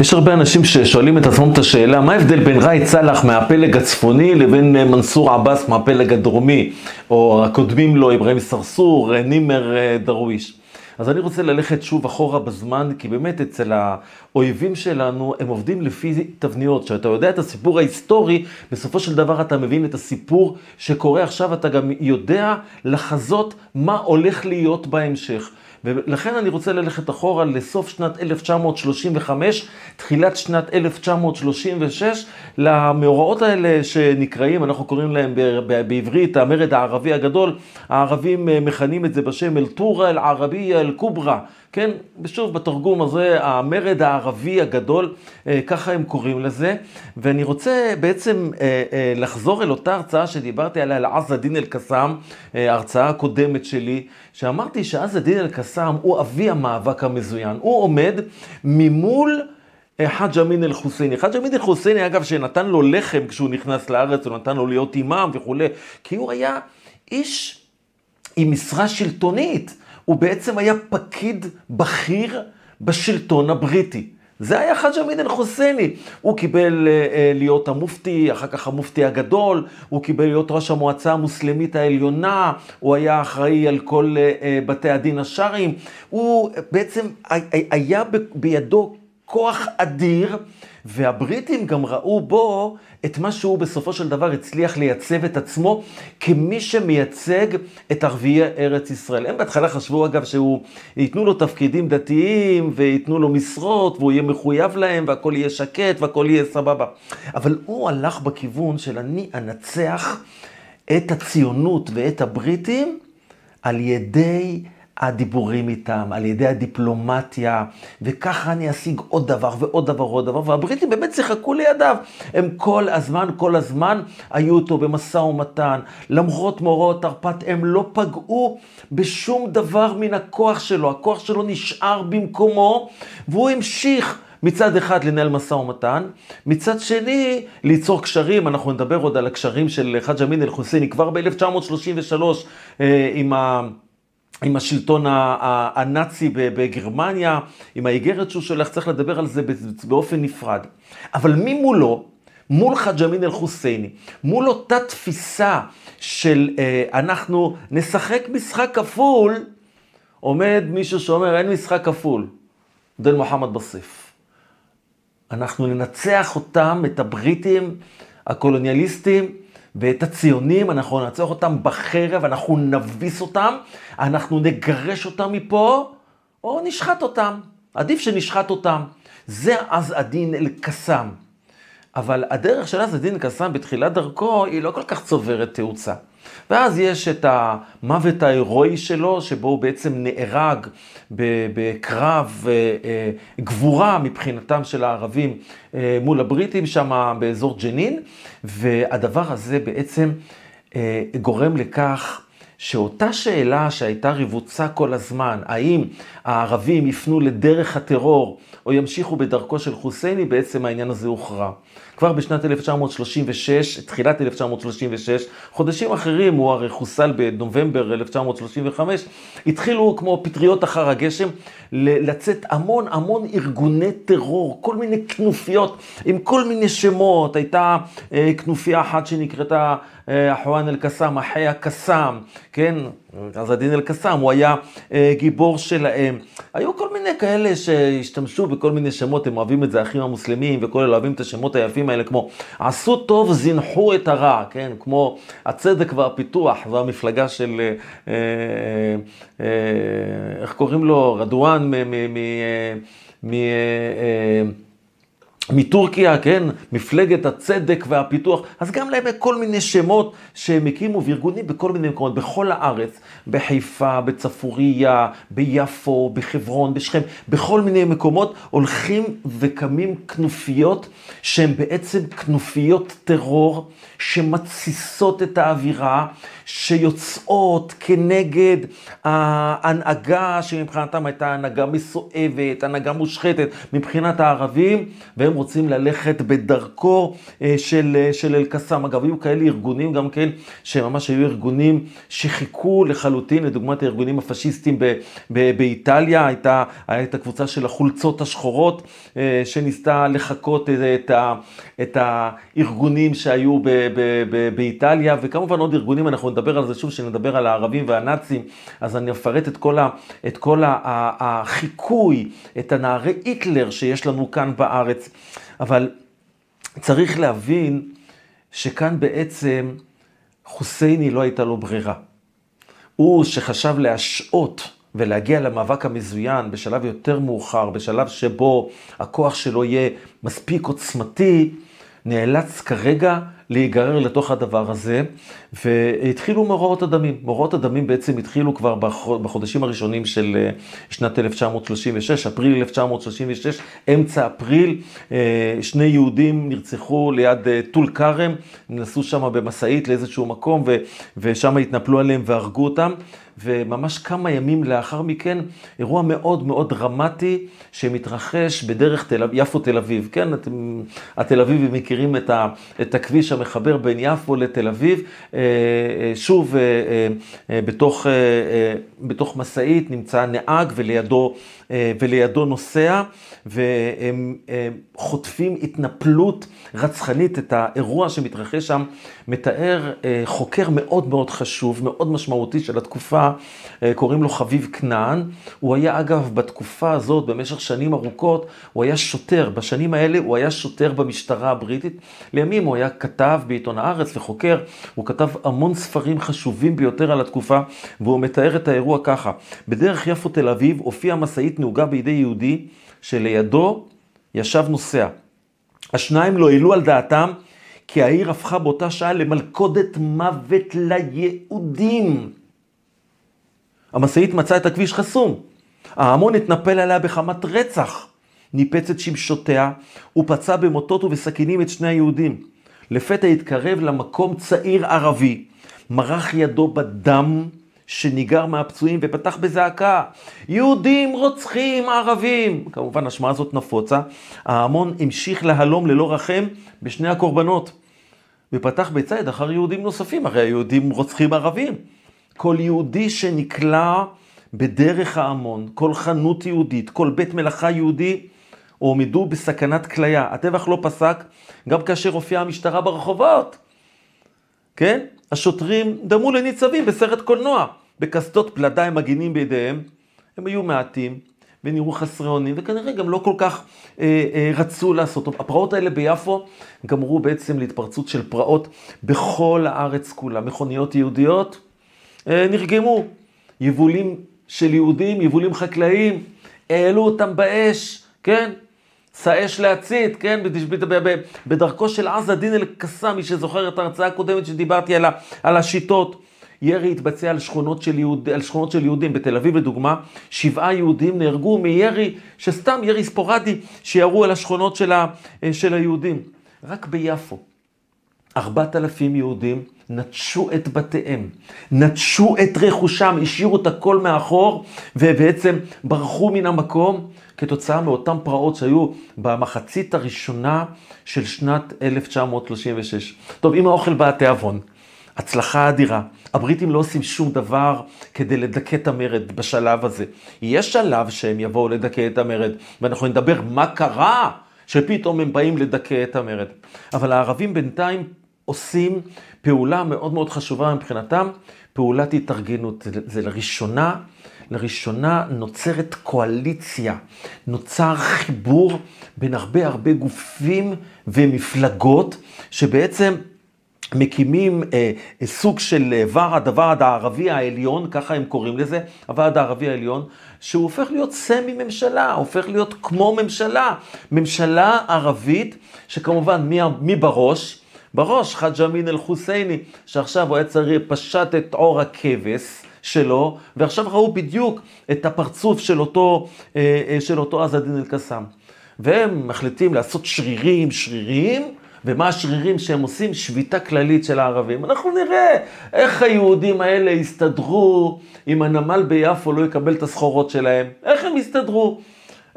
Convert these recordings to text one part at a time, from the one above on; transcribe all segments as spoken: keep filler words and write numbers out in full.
יש הרבה אנשים ששואלים את עצמם את השאלה, מה ההבדל בין ראאד סלאח מהפלג הצפוני לבין מנסור עבאס מהפלג הדרומי, או הקודמים לו, אברהים סרסור, נימר דרוויש. אז אני רוצה ללכת שוב אחורה בזמן, כי באמת אצל האויבים שלנו הם עובדים לפי תבניות. שאתה יודע את הסיפור ההיסטורי, בסופו של דבר אתה מבין את הסיפור שקורה עכשיו, אתה גם יודע לחזות מה הולך להיות בהמשך. ולכן אני רוצה ללכת אחורה לסוף שנת אלף תשע מאות שלושים וחמש, תחילת שנת אלף תשע מאות שלושים ושש, למאורעות האלה שנקראים, אנחנו קוראים להם בעברית, המרד הערבי הגדול. הערבים מכנים את זה בשם אל תורה, אל ערבי, אל קוברה. כן, שוב בתרגום הזה, המרד הערבי הגדול, ככה הם קוראים לזה. ואני רוצה בעצם לחזור אל אותה הרצאה שדיברתי עליה, לעז א-דין אל-קסאם, ההרצאה הקודמת שלי, שאמרתי שעז א-דין אל-קסאם הוא אבי המאבק המזוין. הוא עומד ממול חאג' אמין אל חוסייני. חאג' אמין אל חוסייני, אגב, שנתן לו לחם כשהוא נכנס לארץ, הוא נתן לו להיות אימאם וכו', כי הוא היה איש עם משרה שלטונית. הוא בעצם היה פקיד בכיר בשלטון הבריטי. זה היה חאג' אמין אל חוסייני. הוא קיבל אה, להיות המופתי, אחר כך המופתי הגדול, הוא קיבל להיות ראש המועצה המוסלמית העליונה, הוא היה אחראי על כל אה, בתי הדין השרעים. הוא בעצם היה בידו כוח אדיר, והבריטים גם ראו בו את מה שהוא בסופו של דבר הצליח לייצב את עצמו כמי שמייצג את ערביי ארץ ישראל. הם בהתחלה חשבו, אגב, שהוא ייתנו לו תפקידים דתיים וייתנו לו משרות והוא יהיה מחויב להם והכל יהיה שקט והכל יהיה סבבה. אבל הוא הלך בכיוון של אני אנצח את הציונות ואת הבריטים על ידי הדיבורים איתם, על ידי הדיפלומטיה, וככה אני אשיג עוד דבר ועוד דבר ועוד דבר, והבריטים באמת שיחקו לידיו. הם כל הזמן, כל הזמן היו איתו במשא ומתן, למרות מוראות תרפ"ט, הם לא פגעו בשום דבר מן הכוח שלו, הכוח שלו נשאר במקומו, והוא המשיך מצד אחד לנהל משא ומתן, מצד שני ליצור קשרים. אנחנו נדבר עוד על הקשרים של חאג' אמין אל חוסייני כבר ב-אלף תשע מאות שלושים ושלוש עם ה... עם השלטון הנאצי בגרמניה, עם האיגרת שהוא שלך, צריך לדבר על זה באופן נפרד. אבל מי מולו? מול חאג' אמין אל חוסייני, מול אותה תפיסה של אנחנו נשחק משחק כפול, עומד מישהו שאומר אין משחק כפול, דן מוחמד בסיף. אנחנו ננצח אותם, את הבריטים הקולוניאליסטים, ואת הציונים, אנחנו ננצח אותם בחרב, אנחנו נביס אותם, אנחנו נגרש אותם מפה, או נשחט אותם. עדיף שנשחט אותם. זה עז א-דין אל-קסאם. אבל הדרך של עז א-דין אל-קסאם בתחילת דרכו, היא לא כל כך צוברת תאוצה. ואז יש את המוות ההירואי שלו, שבו הוא בעצם נהרג בקרב גבורה מבחינתם של הערבים מול הבריטים שם באזור ג'נין, והדבר הזה בעצם גורם לכך שאותה שאלה שהייתה רבוצה כל הזמן, האם הערבים יפנו לדרך הטרור או ימשיכו בדרכו של חוסייני, בעצם העניין הזה הוכרע. כבר בשנת אלף תשע מאות שלושים ושש, תחילת אלף תשע מאות שלושים ושש, חודשים אחרים, הוא הרי חוסל בנובמבר אלף תשע מאות שלושים וחמש, התחילו כמו פטריות אחר הגשם, לצאת המון המון ארגוני טרור, כל מיני כנופיות, עם כל מיני שמות. הייתה אה, כנופיה אחת שנקראתה אה, אחואן אל קסאם, אחי הקסאם, כן? עז א-דין אל-קסאם, הוא היה אה, גיבור שלהם. היו כל מיני כאלה שהשתמשו בכל מיני שמות, הם אוהבים את זה, האחים המוסלמים, וכל אלה אוהבים את השמות היפים האלה, כמו עשו טוב, זנחו את הרע, כן? כמו הצדק והפיתוח, והמפלגה של, אה, אה, אה, איך קוראים לו? רדואן מ... מ, מ, מ אה, אה, מטורקיה, כן? מפלגת הצדק והפיתוח. אז גם להם כל מיני שמות שהם הקימו, וארגונים בכל מיני מקומות, בכל הארץ, בחיפה, בצפוריה, ביפו, בחברון, בשכם, בכל מיני מקומות הולכים וקמים כנופיות שהן בעצם כנופיות טרור שמציסות את האווירה, שיוצאות כנגד ההנהגה שמבחינתם הייתה הנהגה מסואבת, הנהגה מושחתת מבחינת הערבים, והם רוצים ללכת בדרכו של, של אל-קסאם. אגב, היו כאלה ארגונים גם כן, שממש היו ארגונים שחיכו לחלוטין, לדוגמת הארגונים הפשיסטיים ב, ב, באיטליה, הייתה, הייתה קבוצה של החולצות השחורות, שניסתה לחכות את, ה, את הארגונים שהיו ב, ב, ב, באיטליה, וכמובן עוד ארגונים, אנחנו נדבר על זה שוב, שנדבר על הערבים והנאצים, אז אני אפרט את כל, ה, את כל ה, החיקוי, את הנערי היטלר שיש לנו כאן בארץ. אבל צריך להבין שכאן בעצם חוסייני לא הייתה לו ברירה. הוא שחשב להשעות ולהגיע למאבק המזוין בשלב יותר מאוחר, בשלב שבו הכוח שלו יהיה מספיק עוצמתי, נאלץ כרגע להיגרר לתוך הדבר הזה, והתחילו מוראות הדמים. מוראות הדמים בעצם התחילו כבר בחודשים הראשונים של שנת אלף תשע מאות שלושים ושש, אפריל אלף תשע מאות שלושים ושש, אמצע אפריל, שני יהודים נרצחו ליד טול קרם, נסעו שם במסעית לאיזשהו מקום, ושם התנפלו עליהם והרגו אותם, וממש כמה ימים לאחר מכן, אירוע מאוד מאוד דרמטי, שמתרחש בדרך יפו תל אביב. כן, התל אביבים מכירים את הכביש המחבר בין יפו לתל אביב, שוב בתוך, בתוך מסעית נמצא נהג ולידו, ולידו נוסע, והם חוטפים התנפלות רצחנית. את האירוע שמתרחש שם מתאר חוקר מאוד מאוד חשוב, מאוד משמעותי של התקופה, קוראים לו חביב כנען. הוא היה אגב בתקופה הזאת במשך שנים ארוכות, הוא היה שוטר, בשנים האלה הוא היה שוטר במשטרה הבריטית, לימים הוא היה כתב בעיתון הארץ וחוקר, הוא כתב המון ספרים חשובים ביותר על התקופה, והוא מתאר את האירוע ככה: בדרך יפו תל אביב הופיעה משאית נהוגה בידי יהודי, שלידו ישב נוסע. השניים לא העלו על דעתם כי העיר הפכה באותה שעה למלכודת מוות ליהודים. המשאית מצאה את הכביש חסום. ההמון התנפל עליה בחמת רצח, ניפץ את שמשותיה ופצע במוטות ובסכינים את שני היהודים. לפתע התקרב למקום צעיר ערבי, מרח ידו בדם שניגר מהפצועים ופתח בזעקה: יהודים רוצחים ערבים. כמובן השמעה הזאת נפוצה, ההמון המשיך להלום ללא רחם בשני הקורבנות, ופתח בצד אחר יהודים נוספים. הרי היהודים רוצחים ערבים. כל יהודי שנקלע בדרך ההמון, כל חנות יהודית, כל בית מלאכה יהודי, הועמדו בסכנת כליה. הטבח לא פסק גם כאשר הופיעה המשטרה ברחובות. כן? השוטרים דמו לניצבים בסרט קולנוע, בקסדות פלדה הם מגינים בידיהם. הם היו מעטים ונראו חסרי אונים, וכנראה גם לא כל כך אה, אה, רצו לעשות טוב. הפרעות האלה ביפו גמרו בעצם להתפרצות של פרעות בכל הארץ כולה. מכוניות יהודיות אה, נרגמו, יבולים של יהודים, יבולים חקלאיים, העלו אותם באש, כן? סאש להצית, כן, בדרכו של עז א-דין אל-קסאם, מי שזוכר את ההרצאה הקודמת שדיברתי על, ה, על השיטות. ירי התבצע על שכונות של, יהוד, על שכונות של יהודים, בתל אביב לדוגמה, שבעה יהודים נהרגו מירי, שסתם ירי ספורדי, שירו על השכונות של, ה, של היהודים. רק ביפו, ארבעת אלפים יהודים נטשו את בתיהם, נטשו את רכושם, השאירו את הכל מאחור, ובעצם ברחו מן המקום, כתוצאה מאותן פרעות שהיו במחצית הראשונה של שנת אלף תשע מאות שלושים ושש. טוב, אם האוכל בא התיאבון, הצלחה אדירה. הבריטים לא עושים שום דבר כדי לדכא את המרד בשלב הזה. יש שלב שהם יבואו לדכא את המרד, ואנחנו נדבר מה קרה שפתאום הם באים לדכא את המרד. אבל הערבים בינתיים עושים פעולה מאוד מאוד חשובה מבחינתם, פעולת התארגנות. זה לראשונה, לראשונה נוצרת קואליציה, נוצר חיבור בין הרבה הרבה גופים ומפלגות, שבעצם מקימים אה, סוג של ועד, הוועד הערבי העליון, ככה הם קוראים לזה, הוועד הערבי העליון, שהוא הופך להיות סמי ממשלה, הופך להיות כמו ממשלה, ממשלה ערבית, שכמובן מי, מי בראש? בראש חאג' אמין אל חוסייני, שעכשיו הוא היה צריך פשט את עור הכבש שלו, ועכשיו ראו בדיוק את הפרצוף של אותו, של אותו עז א-דין אל-קסאם. והם מחליטים לעשות שרירים, שרירים, ומה השרירים שהם עושים? שביתה כללית של הערבים. אנחנו נראה איך היהודים האלה יסתדרו, אם הנמל ביפו לא יקבל את הסחורות שלהם. איך הם יסתדרו?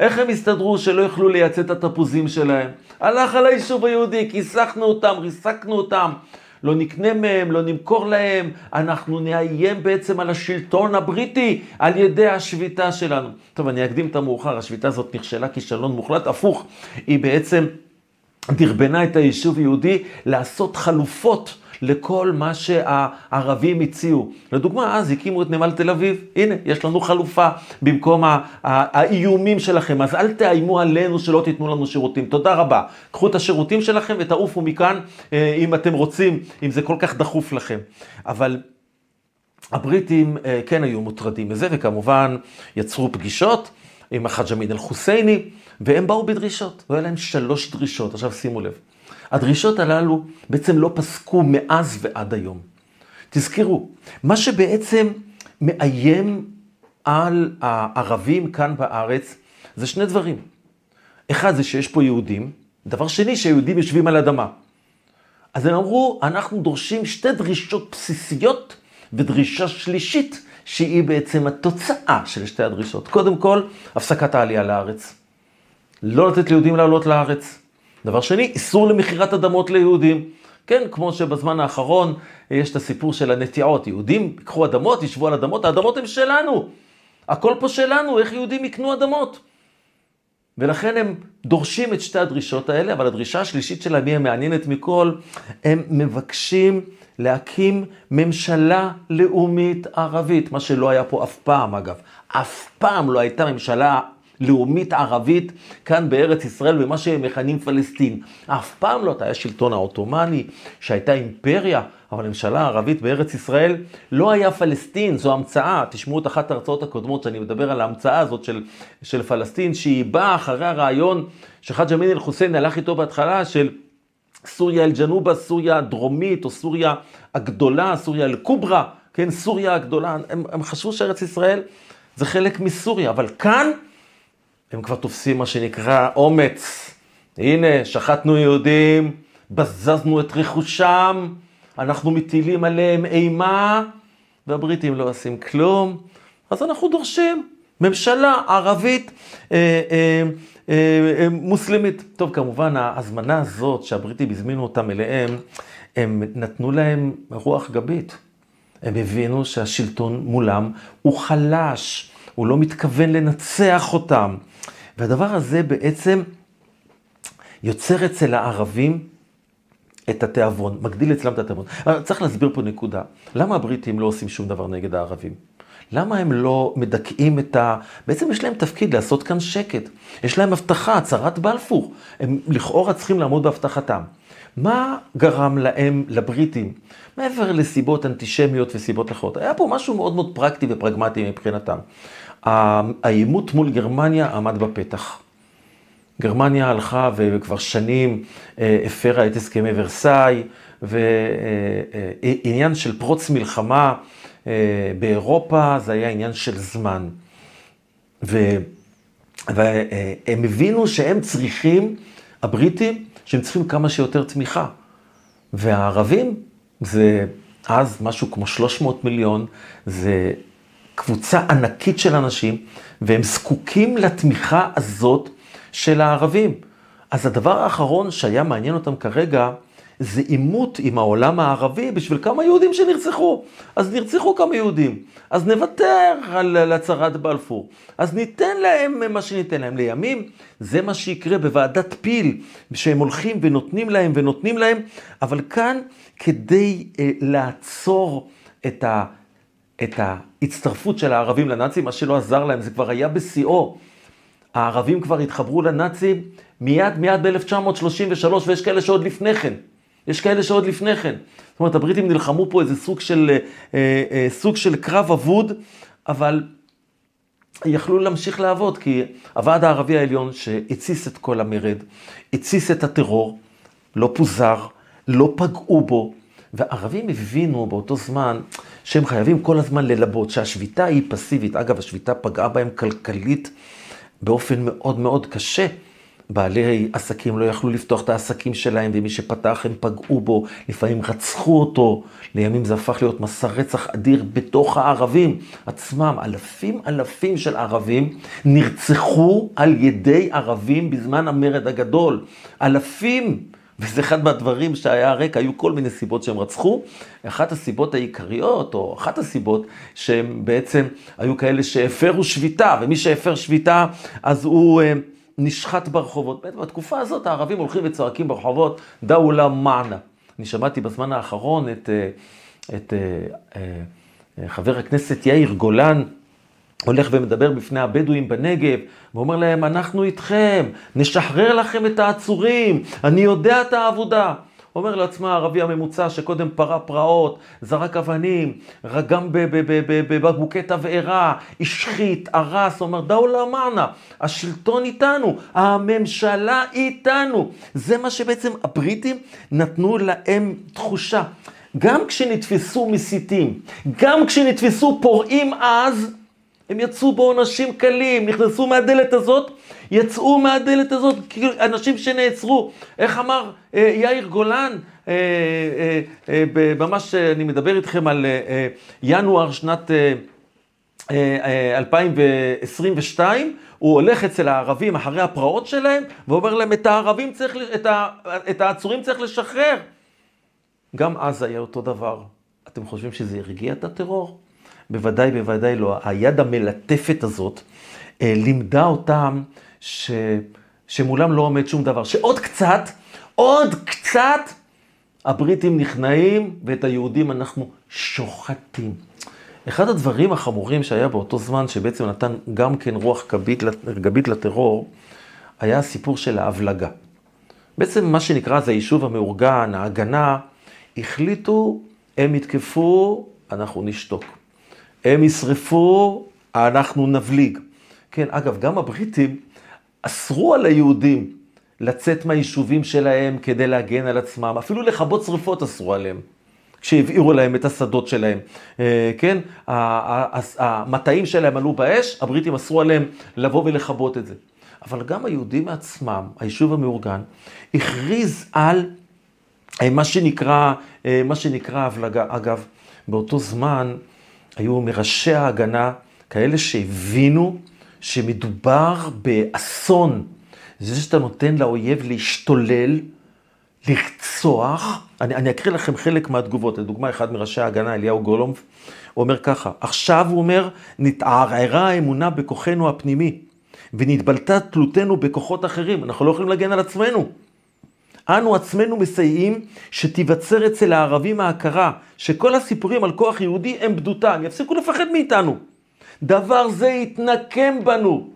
איך הם הסתדרו שלא יכלו לייצא את התפוזים שלהם? הלך על היישוב היהודי, כיסחנו אותם, ריסקנו אותם, לא נקנה מהם, לא נמכור להם, אנחנו נאיים בעצם על השלטון הבריטי על ידי השביתה שלנו. טוב, אני אקדים את המאוחר, השביתה הזאת נכשלה כישלון מוחלט, הפוך, היא בעצם דרבנה את היישוב היהודי לעשות חלופות לכל מה שהערבים הציעו. לדוגמה, אז הקימו את נמל תל אביב. הנה, יש לנו חלופה במקום האיומים שלכם. אז אל תאיימו עלינו שלא תיתנו לנו שירותים. תודה רבה. קחו את השירותים שלכם ותעופו מכאן אם אתם רוצים, אם זה כל כך דחוף לכם. אבל הבריטים כן היו מוטרדים מזה, וכמובן יצרו פגישות עם חאג' אמין אל חוסייני, והם באו בדרישות. והיו להם שלוש דרישות. עכשיו שימו לב. הדרישות הללו בעצם לא פסקו מאז ועד היום. תזכרו, מה שבעצם מאיים על הערבים כאן בארץ, זה שני דברים. אחד זה שיש פה יהודים, דבר שני שיהודים יושבים על אדמה. אז הם אמרו, אנחנו דורשים שתי דרישות בסיסיות, ודרישה שלישית, שהיא בעצם התוצאה של שתי הדרישות. קודם כל, הפסקת העלייה לארץ. לא לתת ליהודים לעלות לארץ. דבר שני, איסור למכירת אדמות ליהודים. כן, כמו שבזמן האחרון יש את הסיפור של הנטיעות. יהודים יקחו אדמות, ישבו על אדמות, האדמות הם שלנו. הכל פה שלנו, איך יהודים יקנו אדמות? ולכן הם דורשים את שתי הדרישות האלה, אבל הדרישה השלישית שלהם היא המעניינת מכל, הם מבקשים להקים ממשלה לאומית ערבית, מה שלא היה פה אף פעם אגב. אף פעם לא הייתה ממשלה ערבית. לאומית ערבית כאן בארץ ישראל ומה שהם מכנים פלסטין. אף פעם לא היה שלטון האוטומני שהייתה אימפריה, אבל הממשלה הערבית בארץ ישראל לא היה פלסטין, זו המצאה. תשמעו את אחת ההרצאות הקודמות שאני מדבר על ההמצאה הזאת של, של פלסטין, שהיא באה אחרי הרעיון שחאג' אמין אל חוסייני הלך איתו בהתחלה של סוריה אל ג'נובה, סוריה הדרומית או סוריה הגדולה, סוריה אל קוברה, כן, סוריה הגדולה. הם, הם חשבו שארץ ישראל זה חלק מסוריה, אבל כאן הם כבר תופסים מה שנקרא אומץ. הנה, שחטנו יהודים, בזזנו את רכושם, אנחנו מטילים עליהם אימה, והבריטים לא עושים כלום. אז אנחנו דורשים ממשלה ערבית אה, אה, אה, אה, מוסלמית. טוב, כמובן, ההזמנה הזאת שהבריטים הזמינו אותם אליהם, הם נתנו להם רוח גבית. הם הבינו שהשלטון מולם הוא חלש, הוא לא מתכוון לנצח אותם. והדבר הזה בעצם יוצר אצל הערבים את התיאבון, מגדיל אצלם את התיאבון. צריך להסביר פה נקודה. למה הבריטים לא עושים שום דבר נגד הערבים? למה הם לא מדכאים את ה... בעצם יש להם תפקיד לעשות כאן שקט. יש להם הבטחה, הצהרת בלפור. הם לכאורה צריכים לעמוד בהבטחתם. מה גרם להם, לבריטים? מעבר לסיבות אנטישמיות וסיבות אחרות. היה פה משהו מאוד מאוד פרקטי ופרגמטי מבחינתם. העימות מול גרמניה עמד בפתח. גרמניה הלכה וכבר שנים הפרה את הסכמי ורסאי, ועניין של פרוץ מלחמה באירופה זה היה עניין של זמן. והם הבינו שהם צריכים, הבריטים, שהם צריכים כמה שיותר תמיכה. והערבים זה אז משהו כמו שלוש מאות מיליון, זה קבוצה ענקית של אנשים, והם זקוקים לתמיכה הזאת של הערבים. אז הדבר האחרון שהיה מעניין אותם כרגע, זה עימות עם העולם הערבי בשביל כמה יהודים שנרצחו. אז נרצחו כמה יהודים. אז נוותר על הצהרת בלפור. אז ניתן להם מה שניתן להם לימים. זה מה שיקרה בוועדת פיל, שהם הולכים ונותנים להם ונותנים להם. אבל כאן, כדי אה, לעצור את ה... את ההצטרפות של הערבים לנאצים, מה שלא עזר להם, זה כבר היה בשיאו. הערבים כבר התחברו לנאצים מיד מיד ב-אלף תשע מאות שלושים ושלוש, ויש כאלה שעוד לפני כן. יש כאלה שעוד לפני כן. זאת אומרת, הבריטים נלחמו פה איזה סוג של, אה, אה, סוג של קרב אבוד, אבל יכלו להמשיך לעבוד, כי הוועד הערבי העליון שהציס את כל המרד, הציס את הטרור, לא פוזר, לא פגעו בו, והערבים הבינו באותו זמן שהם חייבים כל הזמן ללבות, שהשביתה היא פסיבית. אגב, השביתה פגעה בהם כלכלית באופן מאוד מאוד קשה, בעלי עסקים לא יכלו לפתוח את העסקים שלהם, ומי שפתח הם פגעו בו, לפעמים רצחו אותו. לימים זה הפך להיות מסע רצח אדיר בתוך הערבים עצמם. אלפים אלפים של ערבים נרצחו על ידי ערבים בזמן המרד הגדול. אלפים, וזה אחד מהדברים שהיה הרקע, היו כל מיני סיבות שהם רצחו. אחת הסיבות העיקריות, או אחת הסיבות שהם בעצם היו כאלה שהפרו שביתה, ומי שהפר שביתה אז הוא נשחט ברחובות. בתקופה הזאת הערבים הולכים וצועקים ברחובות, דאו לה מענה. אני שמעתי בזמן האחרון את, את, את חבר הכנסת יאיר גולן, הולך ומדבר בפני הבדואים בנגב, ואומר להם, אנחנו איתכם, נשחרר לכם את העצורים, אני יודע את העבודה. אומר לעצמו הערבי הממוצע שקודם פרה פרעות, זרק אבנים, רגם בבקבוקי תבערה, השחית, הרס, אומר דאולה מענה, השלטון איתנו, הממשלה איתנו. זה מה שבעצם הבריטים נתנו להם תחושה. גם כשנתפסו מסיתים, גם כשנתפסו פורעים אז, הם יצאו בעונשים קלים, נכנסו מהדלת הזאת, יצאו מהדלת הזאת, אנשים שנעצרו. איך אמר אה, יאיר גולן, אה, אה, אה, ממש אה, אני מדבר איתכם על אה, ינואר שנת אה, אה, אלפיים עשרים ושתיים, הוא הולך אצל הערבים אחרי הפרעות שלהם, ואומר להם את הערבים צריך, את, ה, את העצורים צריך לשחרר. גם אז היה אותו דבר. אתם חושבים שזה הרגיע את הטרור? בוודאי, בוודאי לא. היד המלטפת הזאת לימדה אותם ש... שמולם לא עומד שום דבר. שעוד קצת, עוד קצת, הבריטים נכנעים ואת היהודים אנחנו שוחטים. אחד הדברים החמורים שהיה באותו זמן, שבעצם נתן גם כן רוח גבית, גבית לטרור, היה הסיפור של ההבלגה. בעצם מה שנקרא זה היישוב המאורגן, ההגנה, החליטו, הם יתקפו, אנחנו נשתוק. הם ישרפו, אנחנו נבליג. כן, אגב, גם הבריטים אסרו על היהודים לצאת מהיישובים שלהם כדי להגן על עצמם. אפילו לכבות שריפות אסרו עליהם, כשהבעירו להם את השדות שלהם. כן, המטעים שלהם עלו באש, הבריטים אסרו עליהם לבוא ולכבות את זה. אבל גם היהודים עצמם, היישוב המאורגן, הכריז על מה שנקרא, מה שנקרא הבלגה. אגב, באותו זמן היו מראשי ההגנה כאלה שהבינו שמדובר באסון. זה שאתה נותן לאויב להשתולל, לרצוח. אני, אני אקריא לכם חלק מהתגובות. לדוגמה, אחד מראשי ההגנה, אליהו גולומב, הוא אומר ככה, עכשיו הוא אומר, נתערערה האמונה בכוחנו הפנימי, ונתבלטה תלותנו בכוחות אחרים. אנחנו לא יכולים להגן על עצמנו. אנו עצמנו מסייעים שתיווצר אצל הערבים ההכרה שכל הסיפורים על כוח יהודי הם בדותה, הם יפסיקו לפחד מאיתנו. דבר זה יתנקם בנו.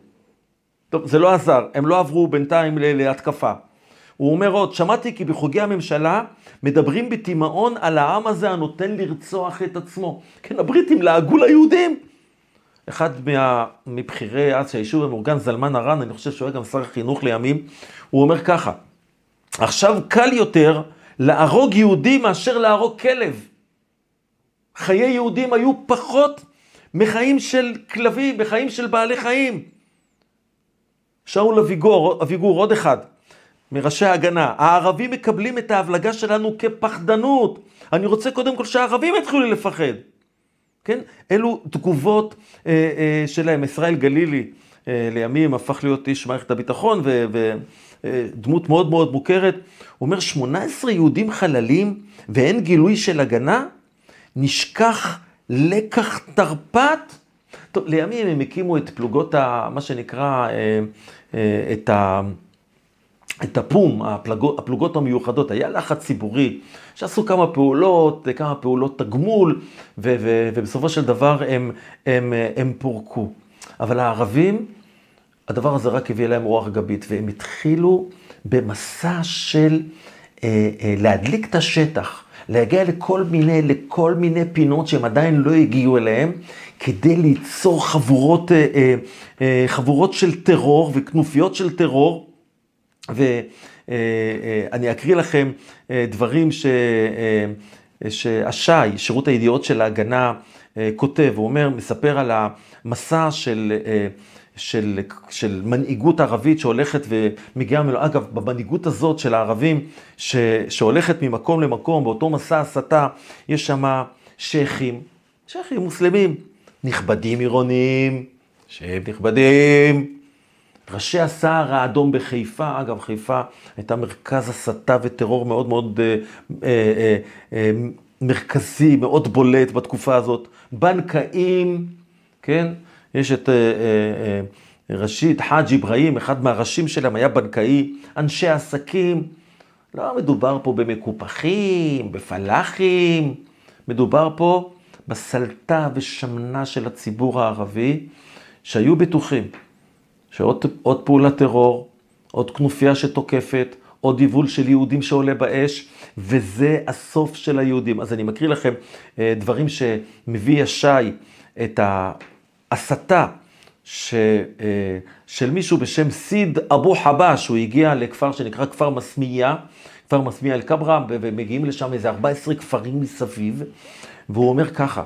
טוב, זה לא עזר, הם לא עברו בינתיים להתקפה. הוא אומר עוד, שמעתי כי בחוגי הממשלה מדברים בתימאון על העם הזה הנותן לרצוח את עצמו. כן, הבריטים להגו ליהודים. אחד מה, מבחירי אז שהיישוב המאורגן, זלמן הרן, אני חושב שהוא היה גם שר חינוך לימים, הוא אומר ככה, עכשיו קל יותר להרוג יהודי מאשר להרוג כלב. חיי יהודים היו פחות מחיים של כלבים, מחיים של בעלי חיים. שאול אביגור, אביגור עוד אחד, מראשי ההגנה. הערבים מקבלים את ההבלגה שלנו כפחדנות. אני רוצה קודם כל שהערבים יתחילו לפחד. כן? אלו תגובות אה, אה, שלהם. ישראל גלילי אה, לימים הפך להיות איש מערכת הביטחון ו... ו- דמות מאוד מאוד מוכרת, הוא אומר שמונה עשר יהודים חללים ואין גילוי של הגנה, נשכח לקח תרפ"ט. טוב, לימים הם הקימו את פלוגות, ה, מה שנקרא, את, ה, את הפום, הפלוגות, הפלוגות המיוחדות, היה לחץ ציבורי, שעשו כמה פעולות, כמה פעולות תגמול, ו, ו, ובסופו של דבר הם, הם, הם פורקו. אבל הערבים, הדבר הזה רק הביא להם רוח גבית, והם התחילו במסע של אה, אה, להדליק את השטח, להגיע לכל מיני, לכל מיני פינות שהם עדיין לא הגיעו אליהם, כדי ליצור חבורות, אה, אה, חבורות של טרור וכנופיות של טרור, ואני אה, אה, אקריא לכם אה, דברים ש... אה, שהשי, שירות הידיעות של ההגנה, אה, כותב, הוא אומר, מספר על המסע של... אה, של, של מנהיגות ערבית שהולכת ומגיעה מלא, אגב, במנהיגות הזאת של הערבים ש, שהולכת ממקום למקום, באותו מסע הסתה, יש שם שייכים, שייכים מוסלמים, נכבדים עירוניים, שהם נכבדים, ראשי הסהר האדום בחיפה, אגב, חיפה הייתה מרכז הסתה וטרור מאוד מאוד אה, אה, אה, מרכזי, מאוד בולט בתקופה הזאת, בנקאים, כן? יש את אה, אה, אה, רשיד חג' איברהים, אחד מהראשים שלהם היה בנקאי, אנשי עסקים, לא מדובר פה במקופחים, בפלחים, מדובר פה בסלטה ושמנה של הציבור הערבי, שהיו בטוחים שעוד עוד פעולת טרור, עוד כנופיה שתוקפת, עוד דיבול של יהודים שעולה באש, וזה הסוף של היהודים. אז אני מקריא לכם דברים שמביא ישי את ההסתה ש... של מישהו בשם סיד אבו חבש, הוא הגיע לכפר שנקרא כפר מסמייה, כפר מסמייה אל קברם, ומגיעים לשם איזה ארבעה עשר כפרים מסביב, והוא אומר ככה,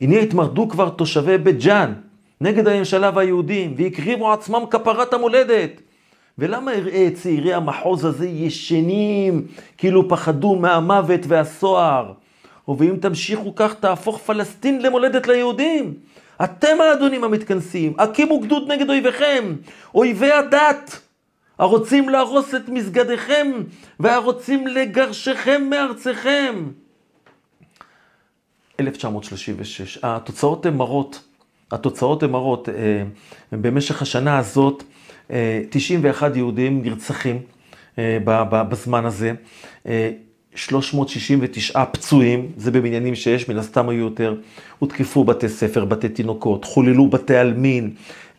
הנה התמרדו כבר תושבי בית ג'אן, נגד הממשלה והיהודים, והקריבו עצמם כפרת המולדת. ולמה הראה צעירי המחוז הזה ישנים, כאילו פחדו מהמוות והסוער? ואם תמשיכו כך, תהפוך פלסטין למולדת ליהודים. אתם האדונים המתכנסים, הקימו גדוד נגד אויביכם, אויבי הדת, הרוצים להרוס את מסגדיכם, והרוצים לגרשכם מארציכם. אלף תשע מאות שלושים ושש, התוצאות הן מרות. התוצאות הן מרות, במשך השנה הזאת, תשעים ואחד יהודים נרצחים בזמן הזה, שלוש מאות שישים ותשעה פצועים, זה במניינים שיש, מן הסתם היו יותר, הותקפו בתי ספר, בתי תינוקות, חוללו בתי אלמין,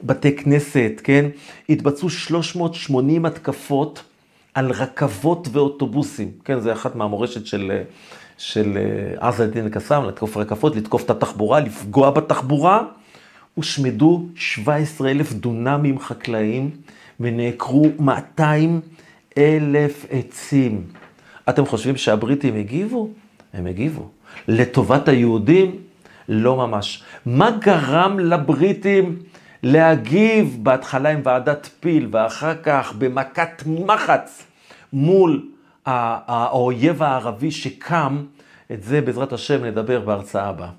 בתי כנסת, כן? התבצעו שלוש מאות ושמונים התקפות על רכבות ואוטובוסים, כן? זה אחת מהמורשת של... של עז א-דין אל-קסאם, לתקוף רכבות, לתקוף את התחבורה, לפגוע בתחבורה, הושמדו שבעה עשר אלף דונמים חקלאיים, ונעקרו מאתיים אלף עצים. אתם חושבים שהבריטים הגיבו? הם הגיבו. לטובת היהודים? לא ממש. מה גרם לבריטים להגיב? בהתחלה עם ועדת פיל, ואחר כך במכת מחץ מול האויב הערבי שקם, את זה בעזרת השם נדבר בהרצאה הבאה.